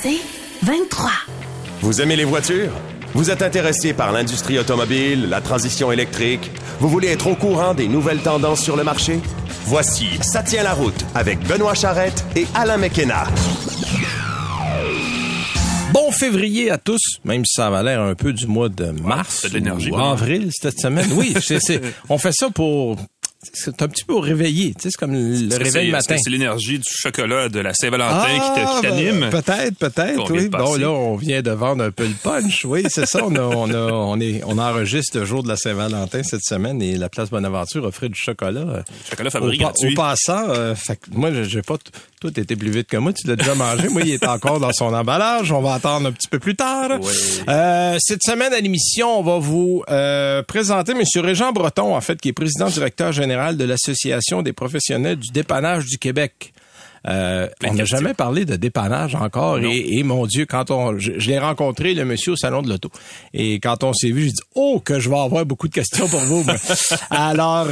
C'est 23. Vous aimez les voitures? Vous êtes intéressé par l'industrie automobile, la transition électrique? Vous voulez être au courant des nouvelles tendances sur le marché? Voici « Ça tient la route » avec Benoît Charette et Alain McKenna. Bon février à tous, même si ça avait l'air un peu du mois de mars, ou avril cette semaine. Oui, on fait ça pour... C'est un petit peu au réveillé, tu sais, c'est comme le réveil matin. C'est l'énergie du chocolat de la Saint-Valentin qui t'anime. Peut-être, oui. Bon, là, on vient de vendre un peu le punch, oui, c'est ça. On enregistre le jour de la Saint-Valentin cette semaine et la place Bonaventure offrait du chocolat. Chocolat favori gratuit. Au passant, moi, j'ai pas... Toi, t'étais plus vite que moi, tu l'as déjà mangé. Moi, il est encore dans son emballage. On va attendre un petit peu plus tard. Oui. Cette semaine à l'émission, on va vous présenter M. Réjean Breton, en fait, qui est président-directeur général de l'Association des professionnels du dépannage du Québec. On n'a jamais parlé de dépannage encore et mon Dieu, quand je l'ai rencontré, le monsieur au salon de l'auto, et quand on s'est vu, j'ai dit que je vais avoir beaucoup de questions pour vous. Alors,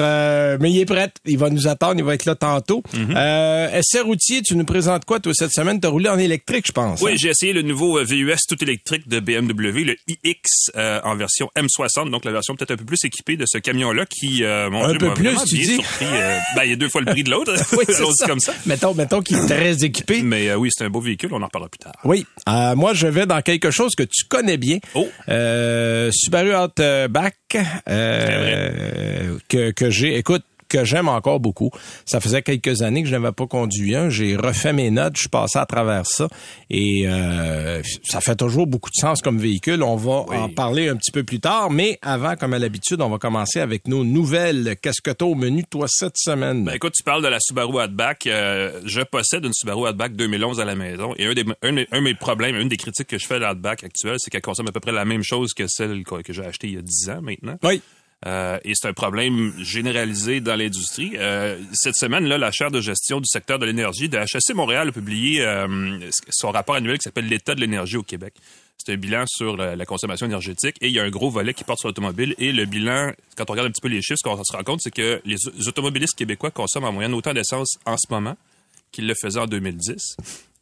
mais il est prêt, il va nous attendre, il va être là tantôt. Essai routier, tu nous présentes quoi toi cette semaine? T'as roulé en électrique, je pense. Oui, j'ai essayé le nouveau VUS tout électrique de BMW, le iX en version M60, donc la version peut-être un peu plus équipée de ce camion-là qui, mon Dieu, m'a vraiment bien surpris. Il y a deux fois le prix de l'autre. Oui, c'est ça. Comme ça. Mettons qui est très équipé. Mais oui, c'est un beau véhicule, on en reparlera plus tard. Oui. Moi, je vais dans quelque chose que tu connais bien. Oh! Subaru Outback, que j'ai... Écoute, que j'aime encore beaucoup. Ça faisait quelques années que je n'avais pas conduit un. J'ai refait mes notes, je suis passé à travers ça. Et ça fait toujours beaucoup de sens comme véhicule. On va en parler un petit peu plus tard. Mais avant, comme à l'habitude, on va commencer avec nos nouvelles. Qu'est-ce que t'as au menu, toi, cette semaine? Ben, écoute, tu parles de la Subaru Outback. Je possède une Subaru Outback 2011 à la maison. Et un des problèmes, une des critiques que je fais à l'Outback actuelle, c'est qu'elle consomme à peu près la même chose que celle que j'ai achetée il y a 10 ans maintenant. Oui. Et c'est un problème généralisé dans l'industrie. Cette semaine, là, la chaire de gestion du secteur de l'énergie de HEC Montréal a publié son rapport annuel qui s'appelle « L'état de l'énergie au Québec ». C'est un bilan sur la consommation énergétique et il y a un gros volet qui porte sur l'automobile. Et le bilan, quand on regarde un petit peu les chiffres, ce qu'on se rend compte, c'est que les automobilistes québécois consomment en moyenne autant d'essence en ce moment qu'ils le faisaient en 2010.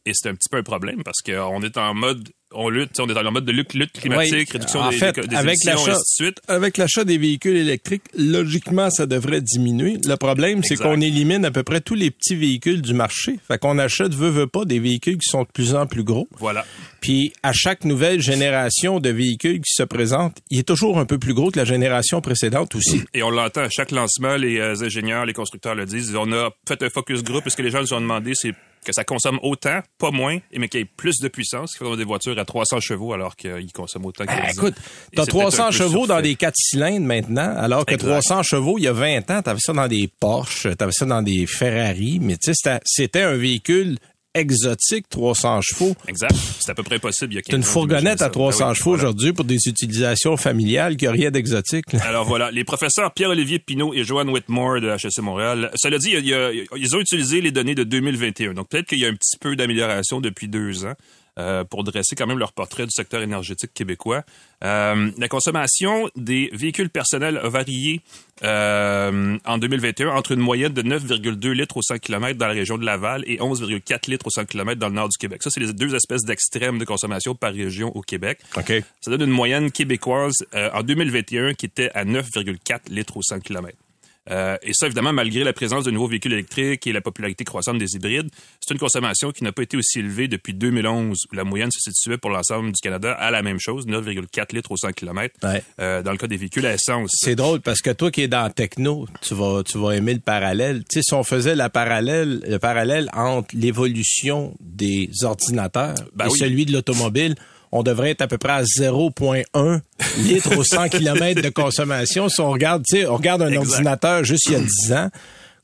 Et c'est un petit peu un problème parce qu'on est en mode... on est dans le mode de lutte climatique, réduction des émissions, et ainsi de suite. Avec l'achat des véhicules électriques, logiquement, ça devrait diminuer. Le problème, c'est qu'on élimine à peu près tous les petits véhicules du marché. Fait qu'on achète, veut pas, des véhicules qui sont de plus en plus gros. Voilà. Puis, à chaque nouvelle génération de véhicules qui se présente, il est toujours un peu plus gros que la génération précédente aussi. Et on l'entend à chaque lancement, les ingénieurs, les constructeurs le disent. On a fait un focus group parce que les gens nous ont demandé, c'est que ça consomme autant, pas moins, mais qu'il y ait plus de puissance, qu'il faut avoir des voitures à 300 chevaux alors qu'ils consomment autant que les autres. Écoute, t'as 300 chevaux dans des 4 cylindres maintenant, alors que 300 chevaux, il y a 20 ans, t'avais ça dans des Porsche, t'avais ça dans des Ferrari, mais tu sais, c'était un véhicule exotique, 300 chevaux. Exact. C'est à peu près possible. Il y a une fourgonnette à 300 chevaux aujourd'hui pour des utilisations familiales qui n'ont rien d'exotique. Alors voilà, les professeurs Pierre-Olivier Pineau et Joan Whitmore de HEC Montréal, cela dit, ils ont utilisé les données de 2021. Donc peut-être qu'il y a un petit peu d'amélioration depuis 2 ans pour dresser quand même leur portrait du secteur énergétique québécois. La consommation des véhicules personnels a varié en 2021 entre une moyenne de 9,2 litres au 100 km dans la région de Laval et 11,4 litres au 100 km dans le nord du Québec. Ça, c'est les deux espèces d'extrêmes de consommation par région au Québec. Okay. Ça donne une moyenne québécoise en 2021 qui était à 9,4 litres au 100 km. Et ça, évidemment, malgré la présence de nouveaux véhicules électriques et la popularité croissante des hybrides, c'est une consommation qui n'a pas été aussi élevée depuis 2011, où la moyenne se situait pour l'ensemble du Canada à la même chose, 9,4 litres au 100 km, dans le cas des véhicules à essence. C'est drôle, parce que toi qui es dans techno, tu vas aimer le parallèle. Tu sais, si on faisait le parallèle entre l'évolution des ordinateurs et celui de l'automobile... on devrait être à peu près à 0,1 litre au 100 km de consommation. Si on regarde, un ordinateur juste il y a 10 ans,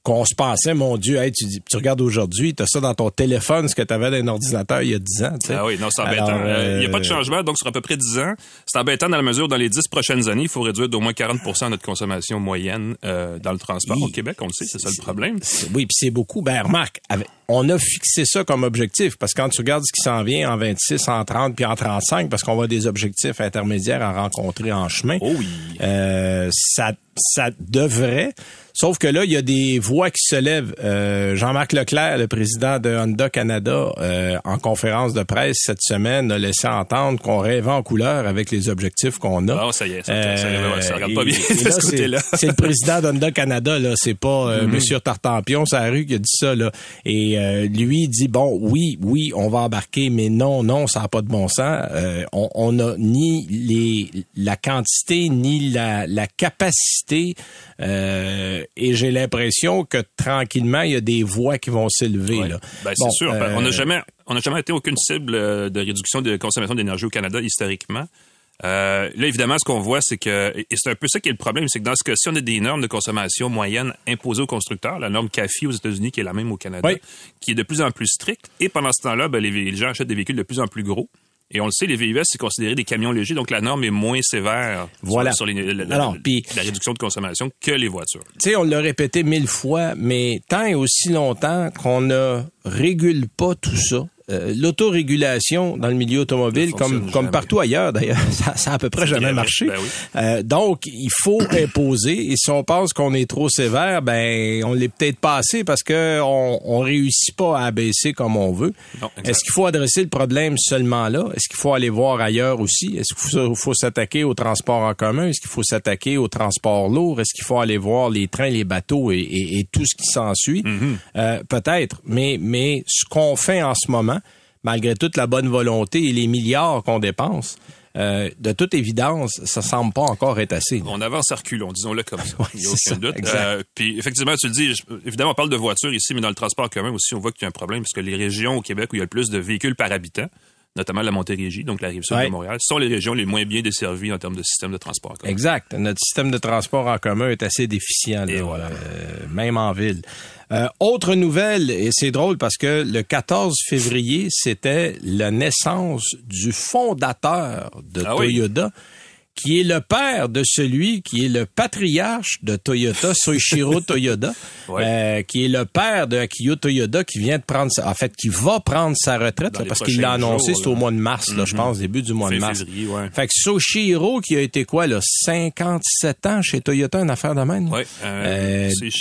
qu'on se pensait, mon Dieu, hey, tu regardes aujourd'hui, t'as ça dans ton téléphone, ce que t'avais dans un ordinateur il y a 10 ans. T'sais. Ah oui, non, c'est embêtant. Il n'y a pas de changement, donc sur à peu près 10 ans. C'est embêtant dans la mesure où dans les 10 prochaines années, il faut réduire d'au moins 40 % notre consommation moyenne dans le transport au Québec. On le sait, c'est ça le problème. Oui, puis c'est beaucoup. Ben remarque, on a fixé ça comme objectif, parce que quand tu regardes ce qui s'en vient en 26, en 30, puis en 35, parce qu'on voit des objectifs intermédiaires à rencontrer en chemin, ça devrait... Sauf que là, il y a des voix qui se lèvent. Jean-Marc Leclerc, le président de Honda Canada, en conférence de presse cette semaine, a laissé entendre qu'on rêvait en couleur avec les objectifs qu'on a. Non, ça y est, ça regarde pas bien de ce côté-là. C'est le président d'Honda Canada, là, c'est pas Monsieur Tartampion sur la rue qui a dit ça, là. Et lui, il dit, bon, oui, on va embarquer, mais non, ça n'a pas de bon sens. On n'a ni la quantité, ni la capacité, et j'ai l'impression que tranquillement, il y a des voix qui vont s'élever. Ouais. Là. Ben, bon, c'est sûr. On n'a jamais été aucune cible de réduction de consommation d'énergie au Canada historiquement. Là, évidemment, ce qu'on voit, c'est que, et c'est un peu ça qui est le problème, c'est que dans ce cas-ci, on a des normes de consommation moyenne imposées aux constructeurs, la norme CAFI aux États-Unis, qui est la même au Canada, oui, qui est de plus en plus stricte. Et pendant ce temps-là, ben, les gens achètent des véhicules de plus en plus gros. Et on le sait, les VUS, c'est considéré des camions légers, donc la norme est moins sévère sur la réduction de consommation que les voitures. Tu sais, on l'a répété 1000 fois, mais tant et aussi longtemps qu'on ne régule pas tout ça, l'autorégulation dans le milieu automobile, comme partout ailleurs d'ailleurs, ça a à peu près jamais marché. Ben oui. Donc, il faut imposer. Et si on pense qu'on est trop sévère, ben on l'est peut-être pas assez parce que on réussit pas à abaisser comme on veut. Non, est-ce qu'il faut adresser le problème seulement là? Est-ce qu'il faut aller voir ailleurs aussi? Est-ce qu'il faut s'attaquer au transport en commun? Est-ce qu'il faut s'attaquer au transport lourd? Est-ce qu'il faut aller voir les trains, les bateaux et tout ce qui s'ensuit? Mm-hmm. Peut-être, mais ce qu'on fait en ce moment, malgré toute la bonne volonté et les milliards qu'on dépense, de toute évidence, ça semble pas encore être assez. On avance à reculons, disons-le comme ça. Il n'y a aucun doute. Puis effectivement, tu le dis, évidemment, on parle de voitures ici, mais dans le transport commun aussi, on voit qu'il y a un problème parce que les régions au Québec où il y a le plus de véhicules par habitant, notamment la Montérégie, donc la Rive-Sud de Montréal, sont les régions les moins bien desservies en termes de système de transport en commun. Exact. Notre système de transport en commun est assez déficient, là, voilà. Même en ville. Autre nouvelle, et c'est drôle parce que le 14 février, c'était la naissance du fondateur de Toyota, qui est le père de celui qui est le patriarche de Toyota, Shoichiro Toyoda, qui est le père de Akio Toyoda, qui vient de prendre qui va prendre sa retraite, là, parce qu'il l'a annoncé, c'est au mois de mars, là, je pense, début du mois de mars. Février, ouais. Fait que Shoichiro, qui a été 57 ans chez Toyota, une affaire de même. Oui,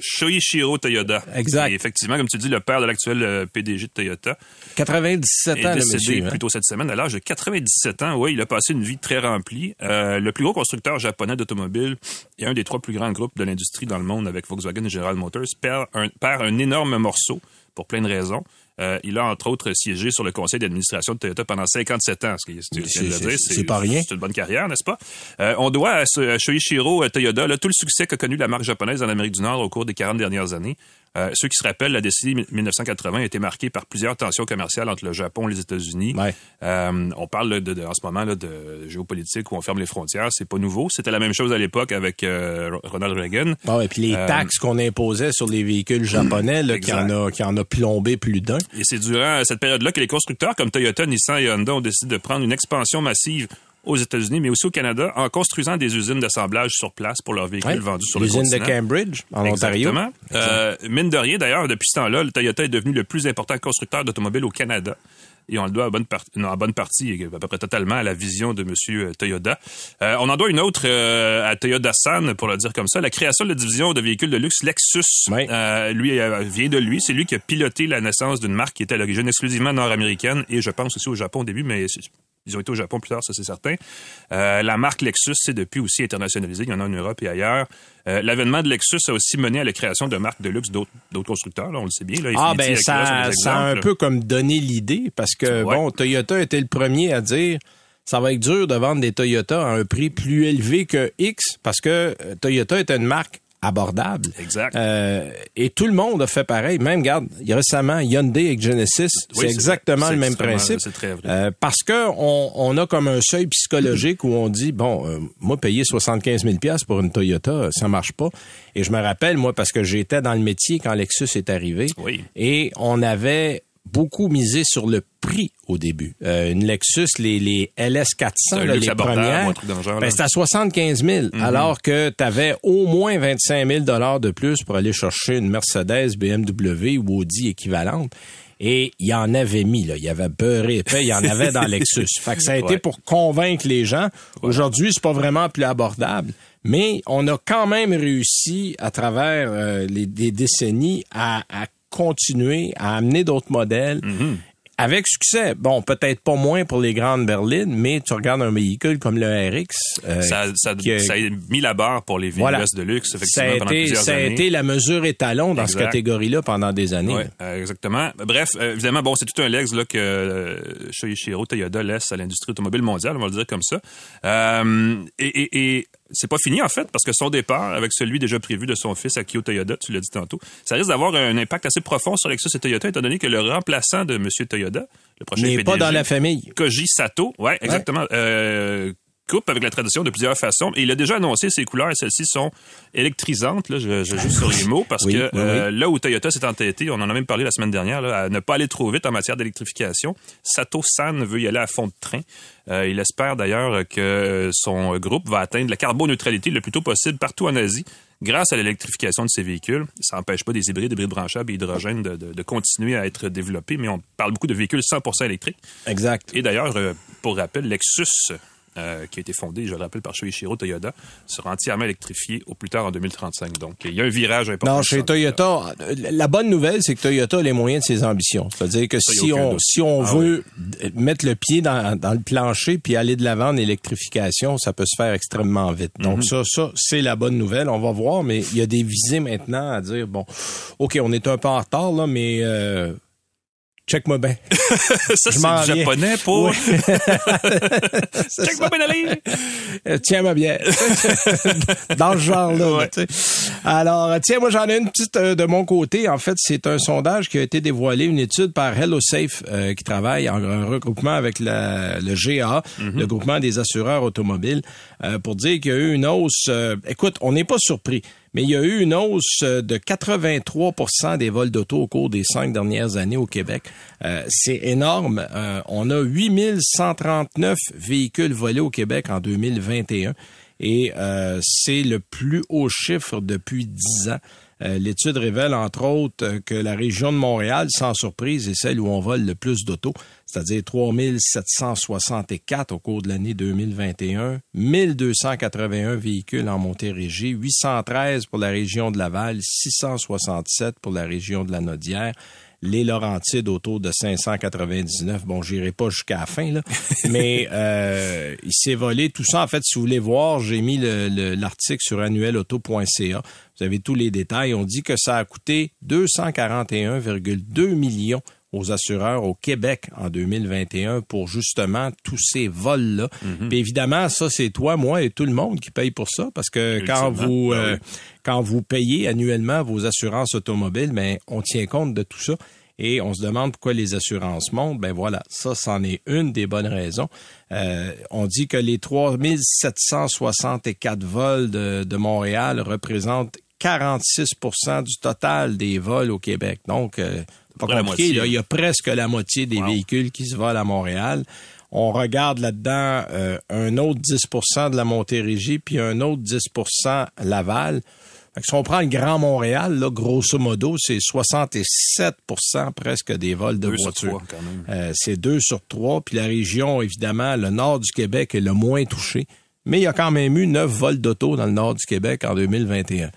Shoichiro Toyoda. Exact. Et effectivement, comme tu dis, le père de l'actuel PDG de Toyota. 97 ans, le monsieur. Plutôt cette semaine, à l'âge de 97 ans, oui, il a passé une vie très remplie. Le plus gros constructeur japonais d'automobiles et un des 3 plus grands groupes de l'industrie dans le monde avec Volkswagen et General Motors perd un énorme morceau pour plein de raisons. Il a, entre autres, siégé sur le conseil d'administration de Toyota pendant 57 ans. C'est pas rien. C'est une bonne carrière, n'est-ce pas? On doit à Shoichiro Toyoda tout le succès qu'a connu la marque japonaise en Amérique du Nord au cours des 40 dernières années. Ceux qui se rappellent, la décennie 1980 a été marquée par plusieurs tensions commerciales entre le Japon et les États-Unis. Ouais. On parle en ce moment de géopolitique où on ferme les frontières. C'est pas nouveau. C'était la même chose à l'époque avec Ronald Reagan. Et puis les taxes qu'on imposait sur les véhicules japonais qui en a plombé plus d'un. Et c'est durant cette période-là que les constructeurs comme Toyota, Nissan et Honda ont décidé de prendre une expansion massive aux États-Unis, mais aussi au Canada, en construisant des usines d'assemblage sur place pour leurs véhicules vendus sur le continent. L'usine de Cambridge, en Ontario. Exactement. Mine de rien, d'ailleurs, depuis ce temps-là, le Toyota est devenu le plus important constructeur d'automobiles au Canada. Et on le doit en bonne partie, à peu près totalement, à la vision de M. Toyoda. On en doit une autre à Toyoda-san, pour le dire comme ça. La création de la division de véhicules de luxe Lexus, lui, vient de lui. C'est lui qui a piloté la naissance d'une marque qui était à l'origine exclusivement nord-américaine et je pense aussi au Japon au début, mais ils ont été au Japon plus tard, ça c'est certain. La marque Lexus s'est depuis aussi internationalisée. Il y en a en Europe et ailleurs. L'avènement de Lexus a aussi mené à la création de marques de luxe d'autres constructeurs, là, on le sait bien. Là, ça a un peu comme donné l'idée, parce que Toyota était le premier à dire ça va être dur de vendre des Toyota à un prix plus élevé que X, parce que Toyota était une marque abordable. Exact. Et tout le monde a fait pareil. Même, regarde, récemment, Hyundai avec Genesis, c'est exactement le même principe. C'est très vrai. Parce que on a comme un seuil psychologique où on dit, moi, payer 75 000 $ pour une Toyota, ça marche pas. Et je me rappelle, moi, parce que j'étais dans le métier quand Lexus est arrivé. Oui. Et on avait beaucoup misé sur le prix au début. Une Lexus, les LS400, là, les premières, ben, c'est à 75 000, alors que tu avais au moins 25 000 $ de plus pour aller chercher une Mercedes, BMW ou Audi équivalente. Et il en avait mis, là. Il y avait beurré épais, il y en avait dans Lexus. Fait que ça a été pour convaincre les gens. Ouais. Aujourd'hui, c'est pas vraiment plus abordable. Mais on a quand même réussi, à travers des décennies, à continuer à amener d'autres modèles avec succès. Bon, peut-être pas moins pour les grandes berlines, mais tu regardes un véhicule comme le RX. Ça a mis la barre pour les VUS de luxe, effectivement, pendant plusieurs années. Ça a été la mesure étalon dans cette catégorie-là pendant des années. Ouais, exactement. Bref, évidemment, bon, c'est tout un legs là, que Shoichiro Toyoda laisse à l'industrie automobile mondiale, on va le dire comme ça. Et c'est pas fini, en fait, parce que son départ, avec celui déjà prévu de son fils, Akio Toyoda, tu l'as dit tantôt, ça risque d'avoir un impact assez profond sur Lexus et Toyota, étant donné que le remplaçant de M. Toyoda, le prochain PDG... n'est pas dans la famille. Koji Sato, oui, exactement, coupe avec la tradition de plusieurs façons. Et il a déjà annoncé ses couleurs, et celles-ci sont électrisantes, là, je joue sur les mots, parce que là où Toyota s'est entêté, on en a même parlé la semaine dernière, là, à ne pas aller trop vite en matière d'électrification, Sato-san veut y aller à fond de train. Il espère d'ailleurs que son groupe va atteindre la carboneutralité le plus tôt possible partout en Asie grâce à l'électrification de ses véhicules. Ça n'empêche pas des hybrides branchables et hydrogène de continuer à être développés, mais on parle beaucoup de véhicules 100% électriques. Exact. Et d'ailleurs, pour rappel, Lexus, qui a été fondé, je le rappelle, par Shoichiro Toyoda, sera entièrement électrifié au plus tard en 2035. Donc, il y a un virage important. Non, chez Toyota, la bonne nouvelle, c'est que Toyota a les moyens de ses ambitions. C'est-à-dire que si on veut mettre le pied dans le plancher puis aller de l'avant en électrification, ça peut se faire extrêmement vite. Donc, ça, c'est la bonne nouvelle. On va voir, mais il y a des visées maintenant à dire, bon, OK, on est un peu en retard, là, mais... check-moi bien. Ça, c'est du japonais pour... check-moi bien, allez! Tiens-moi bien. Dans le genre-là. Ouais. Tu sais. Alors, tiens, moi, j'en ai une petite de mon côté. En fait, c'est un sondage qui a été dévoilé, une étude par HelloSafe qui travaille en regroupement avec le CAA, le groupement des assureurs automobiles, pour dire qu'il y a eu une hausse... écoute, on n'est pas surpris. Mais il y a eu une hausse de 83% des vols d'auto au cours des 5 dernières années au Québec. C'est énorme. On a 8139 véhicules volés au Québec en 2021 et c'est le plus haut chiffre depuis 10 ans. L'étude révèle, entre autres, que la région de Montréal, sans surprise, est celle où on vole le plus d'autos, c'est-à-dire 3764 au cours de l'année 2021, 1281 véhicules en Montérégie, 813 pour la région de Laval, 667 pour la région de la Nodière, les Laurentides autour de 599. Bon, j'irai pas jusqu'à la fin, là. Mais il s'est volé tout ça. En fait, si vous voulez voir, j'ai mis l'article sur annuelauto.ca. Vous avez tous les détails. On dit que ça a coûté 241,2 millions aux assureurs au Québec en 2021 pour justement tous ces vols-là. Puis évidemment, ça, c'est toi, moi et tout le monde qui paye pour ça, parce que quand vous payez annuellement vos assurances automobiles, ben, on tient compte de tout ça et on se demande pourquoi les assurances montent. Ben voilà, ça, c'en est une des bonnes raisons. On dit que les 3764 vols de Montréal représentent 46% du total des vols au Québec. Donc, pas compliqué, là, il y a presque la moitié des véhicules qui se volent à Montréal. On regarde là-dedans un autre 10% de la Montérégie puis un autre 10% Laval. Fait que si on prend le Grand Montréal, là, grosso modo, c'est 67% presque des vols de voitures. C'est 2 sur 3. Puis la région, évidemment, le nord du Québec est le moins touché. Mais il y a quand même eu 9 vols d'auto dans le nord du Québec en 2021.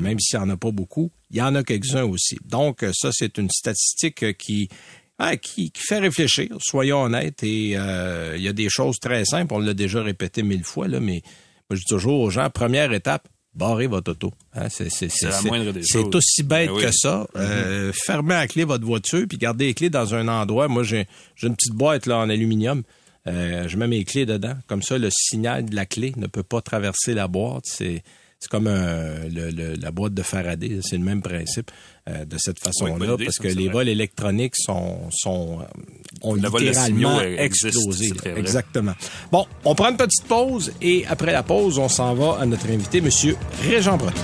Même s'il n'y en a pas beaucoup, il y en a quelques-uns aussi. Donc, ça, c'est une statistique qui fait réfléchir, soyons honnêtes. Et il y a des choses très simples, on l'a déjà répété 1000 fois, là, mais moi, je dis toujours aux gens, première étape, barrez votre auto. Hein, c'est la moindre des choses. C'est aussi bête que ça. Fermez à clé votre voiture, puis gardez les clés dans un endroit. Moi, j'ai une petite boîte là en aluminium. Je mets mes clés dedans. Comme ça, le signal de la clé ne peut pas traverser la boîte. C'est comme la boîte de Faraday, c'est le même principe de cette façon-là, parce que les vols électroniques ont littéralement explosé. Exactement. Bon, on prend une petite pause et après la pause, on s'en va à notre invité, M. Réjean Breton.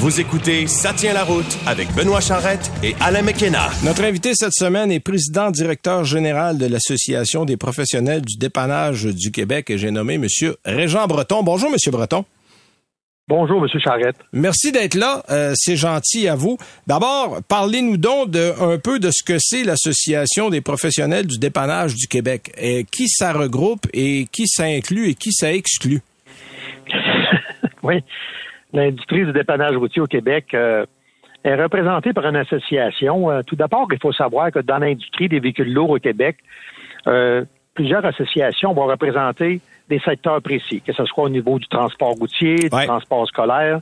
Vous écoutez « Ça tient la route » avec Benoît Charette et Alain McKenna. Notre invité cette semaine est président-directeur général de l'Association des professionnels du dépannage du Québec et j'ai nommé M. Réjean Breton. Bonjour M. Breton. Bonjour M. Charette. Merci d'être là, c'est gentil à vous. D'abord, parlez-nous donc un peu de ce que c'est l'Association des professionnels du dépannage du Québec. Et qui ça regroupe et qui ça inclut et qui ça exclut? Oui. L'industrie du dépannage routier au Québec est représentée par une association. Tout d'abord, il faut savoir que dans l'industrie des véhicules lourds au Québec, plusieurs associations vont représenter des secteurs précis, que ce soit au niveau du transport routier, du transport scolaire,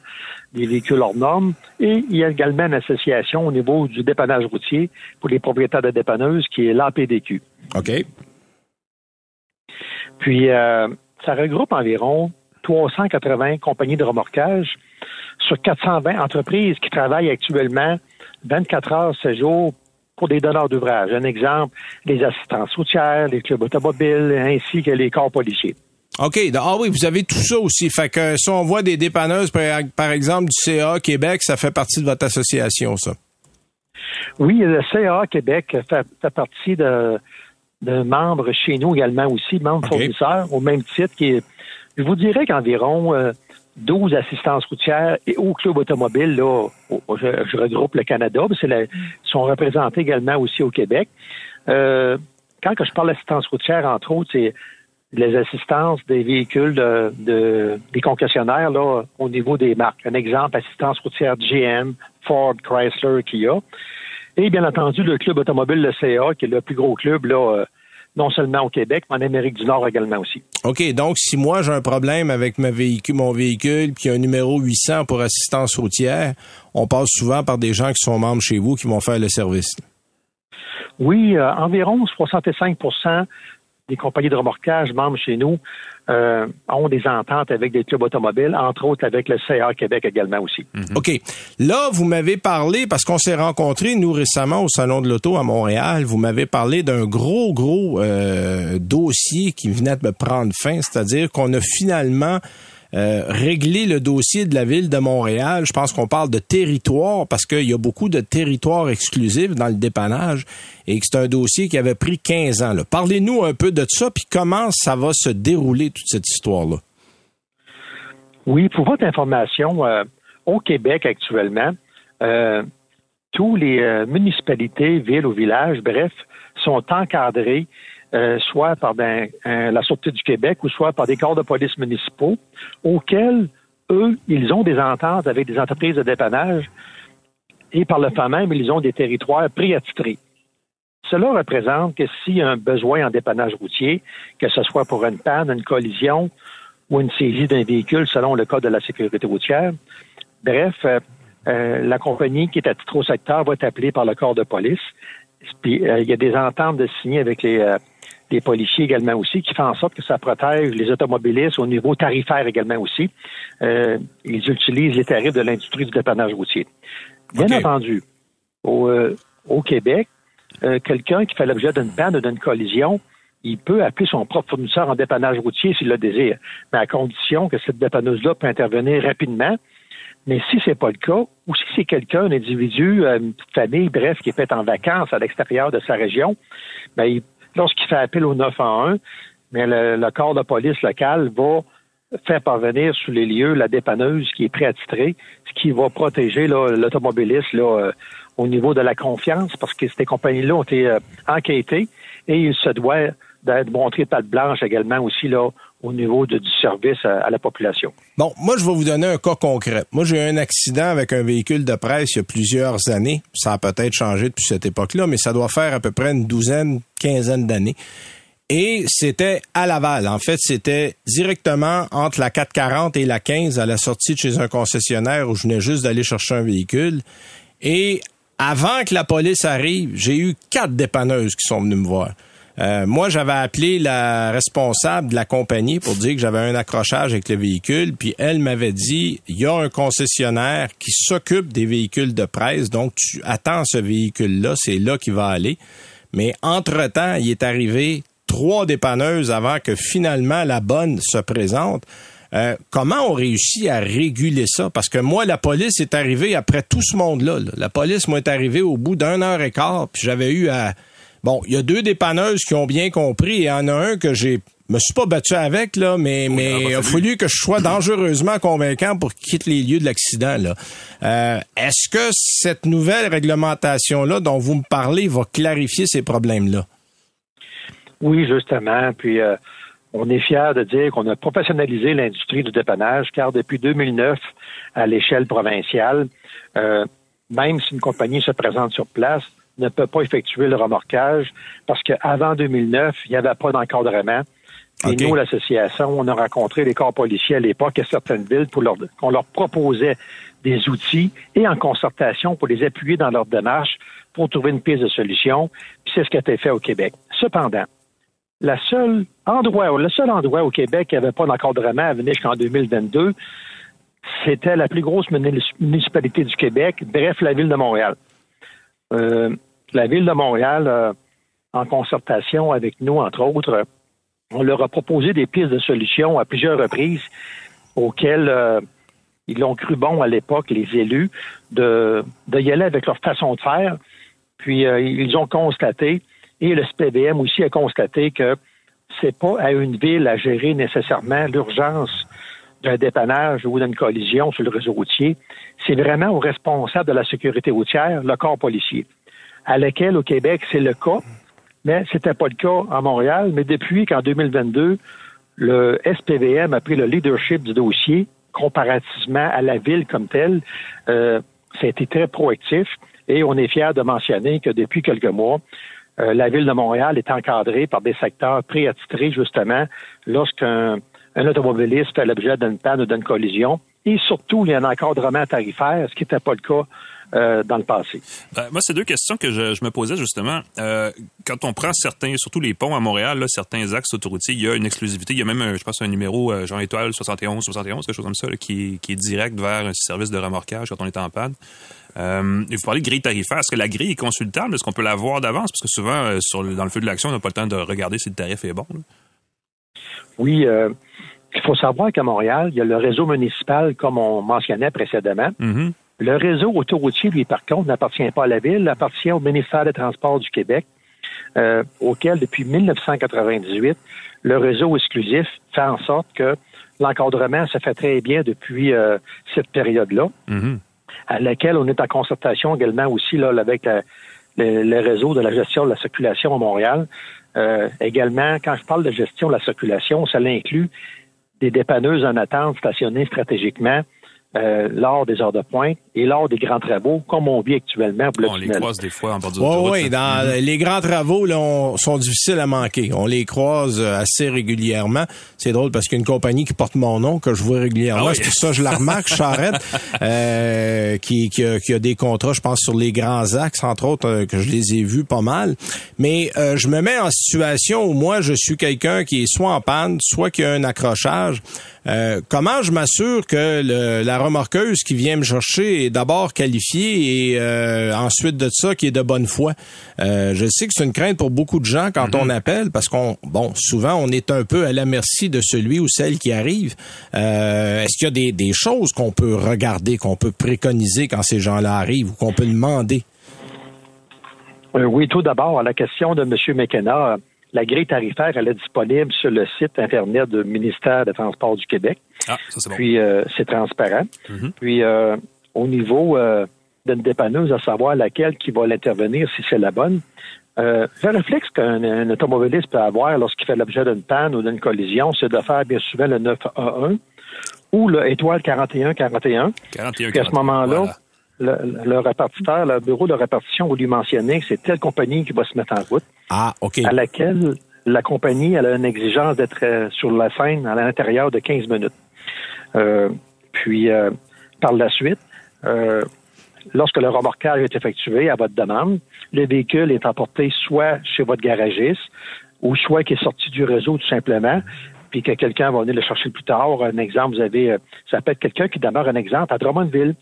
des véhicules hors normes. Et il y a également une association au niveau du dépannage routier pour les propriétaires de dépanneuses qui est l'APDQ. OK. Puis, ça regroupe environ 380 compagnies de remorquage sur 420 entreprises qui travaillent actuellement 24 heures, 7 jours pour des donneurs d'ouvrage. Un exemple, les assistances routières, les clubs automobiles, ainsi que les corps policiers. OK. Ah oui, vous avez tout ça aussi. Fait que si on voit des dépanneuses, par exemple, du CAA Québec, ça fait partie de votre association, ça? Oui, le CAA Québec fait partie de membres chez nous également aussi, membres fournisseurs, au même titre qui est... Je vous dirais qu'environ 12 assistances routières et au club automobile, là, je regroupe le Canada, mais sont représentés également aussi au Québec. Quand je parle d'assistance routière, entre autres, c'est les assistances des véhicules des concessionnaires là au niveau des marques. Un exemple, assistance routière GM, Ford, Chrysler, Kia. Et bien entendu, le club automobile, le CA, qui est le plus gros club, là, non seulement au Québec, mais en Amérique du Nord également aussi. OK, donc si moi j'ai un problème avec mon véhicule, puis il y a un numéro 800 pour assistance routière, on passe souvent par des gens qui sont membres chez vous qui vont faire le service. Oui, environ 65 % des compagnies de remorquage membres chez nous ont des ententes avec des clubs automobiles, entre autres avec le CAA Québec également aussi. Mm-hmm. OK. Là, vous m'avez parlé, parce qu'on s'est rencontrés, nous, récemment, au Salon de l'Auto à Montréal, vous m'avez parlé d'un gros dossier qui venait de prendre fin, c'est-à-dire qu'on a finalement régler le dossier de la ville de Montréal. Je pense qu'on parle de territoire parce qu'il y a beaucoup de territoires exclusifs dans le dépannage et que c'est un dossier qui avait pris 15 ans. Là. Parlez-nous un peu de ça puis comment ça va se dérouler toute cette histoire-là. Oui, pour votre information, au Québec actuellement, tous les municipalités, villes ou villages, bref, sont encadrés soit par la Sûreté du Québec ou soit par des corps de police municipaux, auxquels, eux, ils ont des ententes avec des entreprises de dépannage et par le fait même, ils ont des territoires préattitrés. Cela représente que s'il y a un besoin en dépannage routier, que ce soit pour une panne, une collision ou une saisie d'un véhicule selon le code de la sécurité routière, bref, la compagnie qui est attitrée au secteur va être appelée par le corps de police. Puis il y a des ententes de signer avec les policiers également aussi, qui font en sorte que ça protège les automobilistes au niveau tarifaire également aussi. Ils utilisent les tarifs de l'industrie du dépannage routier. Bien entendu, au Québec, quelqu'un qui fait l'objet d'une panne ou d'une collision, il peut appeler son propre fournisseur en dépannage routier s'il le désire, mais à condition que cette dépanneuse-là peut intervenir rapidement. Mais si c'est pas le cas, ou si c'est quelqu'un, un individu, une petite famille, bref, qui est peut-être en vacances à l'extérieur de sa région, bien, lorsqu'il fait appel au 911, mais le corps de police local va faire parvenir sur les lieux la dépanneuse qui est préattitrée, ce qui va protéger là, l'automobiliste là, au niveau de la confiance, parce que ces compagnies-là ont été enquêtées et il se doit d'être montré de patte blanche également aussi là, au niveau du service à la population. Bon, moi, je vais vous donner un cas concret. Moi, j'ai eu un accident avec un véhicule de presse il y a plusieurs années. Ça a peut-être changé depuis cette époque-là, mais ça doit faire à peu près une douzaine, quinzaine d'années. Et c'était à Laval. En fait, c'était directement entre la 440 et la 15 à la sortie de chez un concessionnaire où je venais juste d'aller chercher un véhicule. Et avant que la police arrive, j'ai eu 4 dépanneuses qui sont venues me voir. Moi, j'avais appelé la responsable de la compagnie pour dire que j'avais un accrochage avec le véhicule, puis elle m'avait dit, il y a un concessionnaire qui s'occupe des véhicules de presse, donc tu attends ce véhicule-là, c'est là qu'il va aller. Mais entre-temps, il est arrivé 3 dépanneuses avant que finalement la bonne se présente. Comment on réussit à réguler ça? Parce que moi, la police est arrivée après tout ce monde-là. Là. La police, moi, est arrivée au bout d'1h15, puis j'avais eu à... Bon, il y a deux dépanneuses qui ont bien compris, et il y en a un que j'ai... me suis pas battu avec, là, mais il a fallu que je sois dangereusement convaincant pour qu'il quitte les lieux de l'accident, là. Est-ce que cette nouvelle réglementation-là dont vous me parlez va clarifier ces problèmes-là? Oui, justement. Puis, on est fiers de dire qu'on a professionnalisé l'industrie du dépannage, car depuis 2009, à l'échelle provinciale, même si une compagnie se présente sur place, ne peut pas effectuer le remorquage parce qu'avant 2009, il n'y avait pas d'encadrement. Et okay. Nous, l'association, on a rencontré les corps policiers à l'époque et certaines villes pour qu'on leur proposait des outils et en concertation pour les appuyer dans leur démarche pour trouver une piste de solution. Puis c'est ce qui a été fait au Québec. Cependant, le seul endroit au Québec qui n'avait pas d'encadrement à venir jusqu'en 2022, c'était la plus grosse municipalité du Québec, bref, la Ville de Montréal. La Ville de Montréal, en concertation avec nous, entre autres, on leur a proposé des pistes de solutions à plusieurs reprises auxquelles ils l'ont cru bon à l'époque, les élus, de y aller avec leur façon de faire. Puis ils ont constaté, et le SPVM aussi a constaté que c'est pas à une ville à gérer nécessairement l'urgence d'un dépannage ou d'une collision sur le réseau routier. C'est vraiment aux responsables de la sécurité routière, le corps policier, à laquelle au Québec c'est le cas. Mais c'était pas le cas à Montréal. Mais depuis qu'en 2022, le SPVM a pris le leadership du dossier, comparativement à la ville comme telle, ça a été très proactif. Et on est fiers de mentionner que depuis quelques mois, la Ville de Montréal est encadrée par des secteurs préattitrés, justement, lorsqu'un automobiliste fait l'objet d'une panne ou d'une collision. Et surtout, il y a un encadrement tarifaire, ce qui n'était pas le cas dans le passé. Moi, c'est deux questions que je me posais justement. Quand on prend certains, surtout les ponts à Montréal, là, certains axes autoroutiers, il y a une exclusivité. Il y a même, je pense, un numéro genre étoile 71, quelque chose comme ça, là, qui est direct vers un service de remorquage quand on est en panne. Et vous parlez de grille tarifaire. Est-ce que la grille est consultable? Est-ce qu'on peut la voir d'avance? Parce que souvent, dans le feu de l'action, on n'a pas le temps de regarder si le tarif est bon. Là. Oui, il faut savoir qu'à Montréal, il y a le réseau municipal, comme on mentionnait précédemment. Mm-hmm. Le réseau autoroutier, lui, par contre, n'appartient pas à la Ville, il appartient au ministère des Transports du Québec, auquel, depuis 1998, le réseau exclusif fait en sorte que l'encadrement se fait très bien depuis cette période-là, mm-hmm. à laquelle on est en concertation également aussi là avec le réseau de la gestion de la circulation à Montréal. Également, quand je parle de gestion de la circulation, ça l'inclut des dépanneuses en attente stationnées stratégiquement lors des heures de pointe et lors des grands travaux, comme on vit actuellement. On les croise des fois en bord de route. Oui, les grands travaux là, sont difficiles à manquer. On les croise assez régulièrement. C'est drôle parce qu'il y a une compagnie qui porte mon nom, que je vois régulièrement. Ah oui. C'est pour ça que je la remarque, Charette, qui a des contrats, je pense, sur les grands axes, entre autres, que je les ai vus pas mal. Mais je me mets en situation où moi, je suis quelqu'un qui est soit en panne, soit qui a un accrochage. Comment je m'assure que la remorqueuse qui vient me chercher est d'abord qualifiée et ensuite de ça qui est de bonne foi? Je sais que c'est une crainte pour beaucoup de gens quand on appelle parce qu'on souvent on est un peu à la merci de celui ou celle qui arrive. Est-ce qu'il y a des choses qu'on peut regarder, qu'on peut préconiser quand ces gens-là arrivent ou qu'on peut demander? Oui, tout d'abord, à la question de M. McKenna, la grille tarifaire, elle est disponible sur le site Internet du ministère des Transports du Québec. Ah, ça c'est bon. Puis, c'est transparent. Mm-hmm. Puis, au niveau d'une dépanneuse, à savoir laquelle qui va l'intervenir, si c'est la bonne, le réflexe qu'un automobiliste peut avoir lorsqu'il fait l'objet d'une panne ou d'une collision, c'est de faire bien souvent le 9A1 ou le étoile 4141. Puis à ce moment-là, voilà. Le répartiteur, le bureau de répartition, vous lui mentionnez que c'est telle compagnie qui va se mettre en route. Ah, OK. À laquelle la compagnie, elle a une exigence d'être sur la scène à l'intérieur de 15 minutes. Puis, par la suite, lorsque le remorquage est effectué à votre demande, le véhicule est emporté soit chez votre garagiste ou soit qui est sorti du réseau tout simplement, puis que quelqu'un va venir le chercher plus tard. Un exemple, vous avez, ça peut être quelqu'un qui demeure un exemple à Drummondville.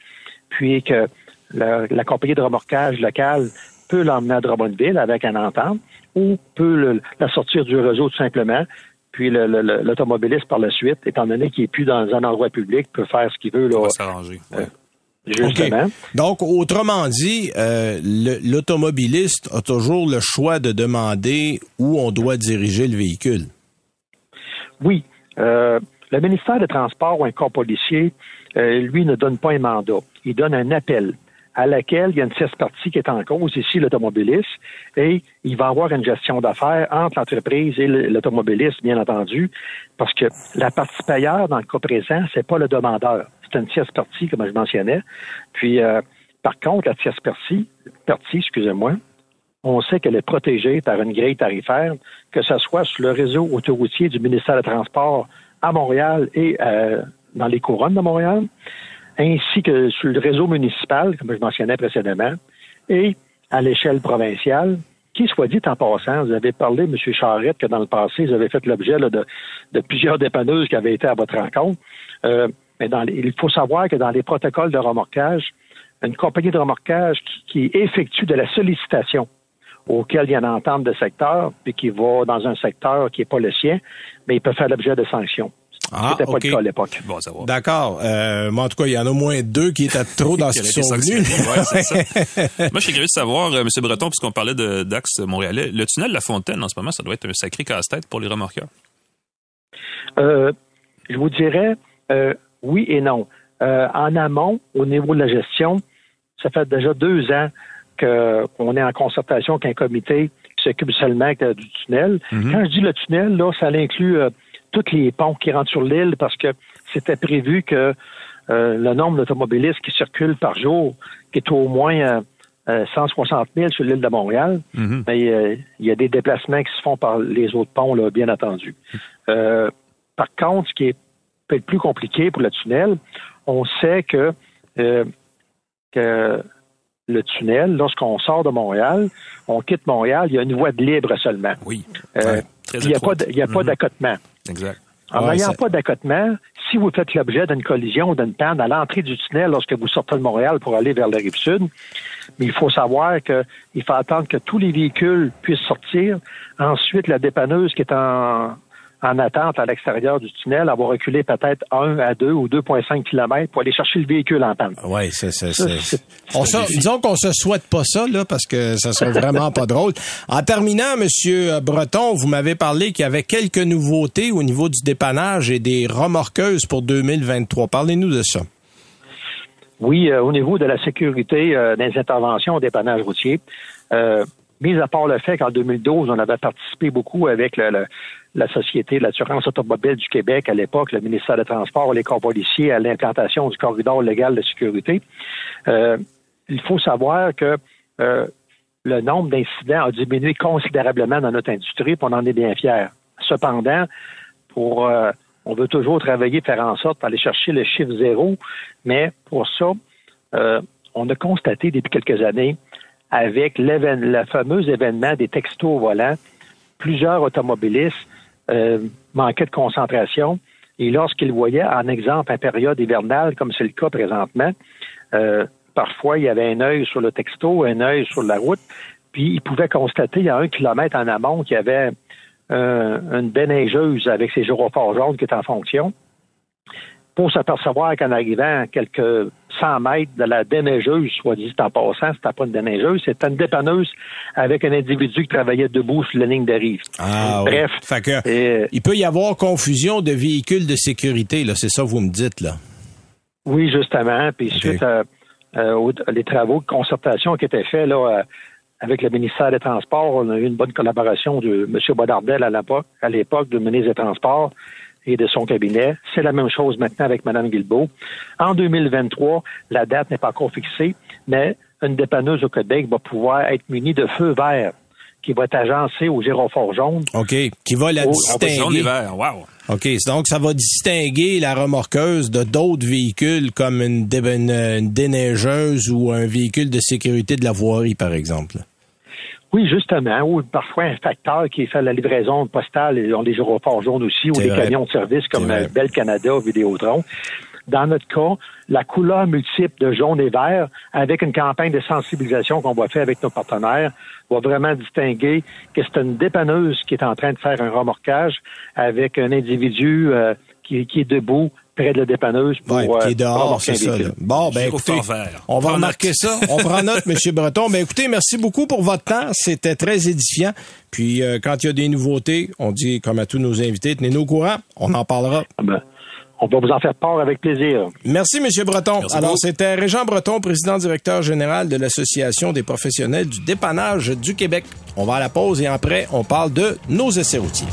Puis que la compagnie de remorquage locale peut l'emmener à Drummondville avec un entente ou peut la sortir du réseau tout simplement Puis l'automobiliste, par la suite, étant donné qu'il n'est plus dans un endroit public, peut faire ce qu'il veut. Là, on va s'arranger, ouais. Justement. Okay. Donc, autrement dit, l'automobiliste a toujours le choix de demander où on doit diriger le véhicule. Oui. Le ministère des Transports ou un corps policier, lui, ne donne pas un mandat. Il donne un appel à laquelle il y a une tierce partie qui est en cause, ici l'automobiliste, et il va avoir une gestion d'affaires entre l'entreprise et l'automobiliste, bien entendu, parce que la partie payeur, dans le cas présent, c'est pas le demandeur. C'est une tierce partie, comme je mentionnais. Puis, par contre, la tierce partie, on sait qu'elle est protégée par une grille tarifaire, que ce soit sur le réseau autoroutier du ministère des Transports à Montréal et dans les couronnes de Montréal, ainsi que sur le réseau municipal, comme je mentionnais précédemment, et à l'échelle provinciale, qui, soit dit en passant, vous avez parlé, M. Charette, que dans le passé, vous avez fait l'objet là, de plusieurs dépanneuses qui avaient été à votre rencontre. Mais il faut savoir que dans les protocoles de remorquage, une compagnie de remorquage qui effectue de la sollicitation auquel il y a une entente de secteur, puis qui va dans un secteur qui n'est pas le sien, mais il peut faire l'objet de sanctions. C'était pas le cas à l'époque. Bon, ça va. D'accord. Mais en tout cas, il y en a au moins deux qui étaient trop dans ce qui sont venus. Ouais, c'est ça. Moi, je suis curieux de savoir, M. Breton, puisqu'on parlait d'axe montréalais, le tunnel de la Fontaine, en ce moment, ça doit être un sacré casse-tête pour les remorqueurs. Je vous dirais oui et non. En amont, au niveau de la gestion, ça fait déjà 2 ans qu'on est en concertation avec un comité qui s'occupe seulement du tunnel. Mm-hmm. Quand je dis le tunnel, là, ça l'inclut... tous les ponts qui rentrent sur l'île, parce que c'était prévu que le nombre d'automobilistes qui circulent par jour, qui est au moins 160 000 sur l'île de Montréal, mm-hmm. mais il y a des déplacements qui se font par les autres ponts, là, bien entendu. Par contre, ce qui est peut-être plus compliqué pour le tunnel, on sait que le tunnel, lorsqu'on sort de Montréal, on quitte Montréal, il y a une voie de libre seulement. Oui, il n'y a pas d'accotement. Exact. En n'ayant pas d'accotement, si vous faites l'objet d'une collision ou d'une panne à l'entrée du tunnel lorsque vous sortez de Montréal pour aller vers la Rive-Sud, mais il faut savoir qu'il faut attendre que tous les véhicules puissent sortir. Ensuite, la dépanneuse qui est en attente à l'extérieur du tunnel, elle va reculer peut-être 1 à 2 ou 2,5 km pour aller chercher le véhicule en panne. Oui, disons qu'on se souhaite pas ça, là, parce que ça serait vraiment pas drôle. En terminant, M. Breton, vous m'avez parlé qu'il y avait quelques nouveautés au niveau du dépannage et des remorqueuses pour 2023. Parlez-nous de ça. Oui, au niveau de la sécurité des interventions au dépannage routier, mis à part le fait qu'en 2012, on avait participé beaucoup avec la Société de l'assurance automobile du Québec à l'époque, le ministère des Transports et les corps policiers à l'implantation du corridor légal de sécurité. Il faut savoir que le nombre d'incidents a diminué considérablement dans notre industrie, puis on en est bien fiers. Cependant, on veut toujours travailler, faire en sorte d'aller chercher le chiffre zéro, mais pour ça, on a constaté depuis quelques années avec le fameux événement des textos au volant, plusieurs automobilistes manquaient de concentration et lorsqu'ils voyaient, en exemple, en période hivernale, comme c'est le cas présentement, parfois il y avait un œil sur le texto, un œil sur la route, puis ils pouvaient constater à 1 kilomètre en amont qu'il y avait une déneigeuse avec ses gyrophares jaunes qui est en fonction, pour s'apercevoir qu'en arrivant à quelques 100 mètres de la déneigeuse, soit dit en passant, c'était pas une déneigeuse, c'était une dépanneuse avec un individu qui travaillait debout sur la ligne de rive. Bref. Oui. Fait que, il peut y avoir confusion de véhicules de sécurité, là, c'est ça que vous me dites, là. Oui, justement. Puis suite les travaux de concertation qui étaient faits, là, avec le ministère des Transports, on a eu une bonne collaboration de M. Bodardel à l'époque, du ministre des Transports et de son cabinet. C'est la même chose maintenant avec Mme Guilbeault. En 2023, la date n'est pas encore fixée, mais une dépanneuse au Québec va pouvoir être munie de feu vert qui va être agencé au gyrophore jaune. OK, qui va la distinguer. Wow. OK, donc ça va distinguer la remorqueuse de d'autres véhicules comme une déneigeuse ou un véhicule de sécurité de la voirie, par exemple. Oui, justement, ou parfois un facteur qui fait la livraison postale, ils ont des gyrophares jaunes aussi, ou des camions de service comme Bell Canada, Vidéotron. dans notre cas, la couleur multiple de jaune et vert, avec une campagne de sensibilisation qu'on va faire avec nos partenaires, va vraiment distinguer que c'est une dépanneuse qui est en train de faire un remorquage avec un individu qui est debout près de la dépanneuse pour qui est dehors, c'est ça. Là. Bon, ben écoutez, on va remarquer ça. On prend note, M. Breton. Ben écoutez, merci beaucoup pour votre temps. C'était très édifiant. Puis quand il y a des nouveautés, on dit comme à tous nos invités, tenez-nous au courant. On en parlera. Ah ben, on va vous en faire part avec plaisir. Merci, M. Breton. Merci. Alors, c'était Réjean Breton, président-directeur général de l'Association des professionnels du dépannage du Québec. On va à la pause et après, on parle de nos essais routiers.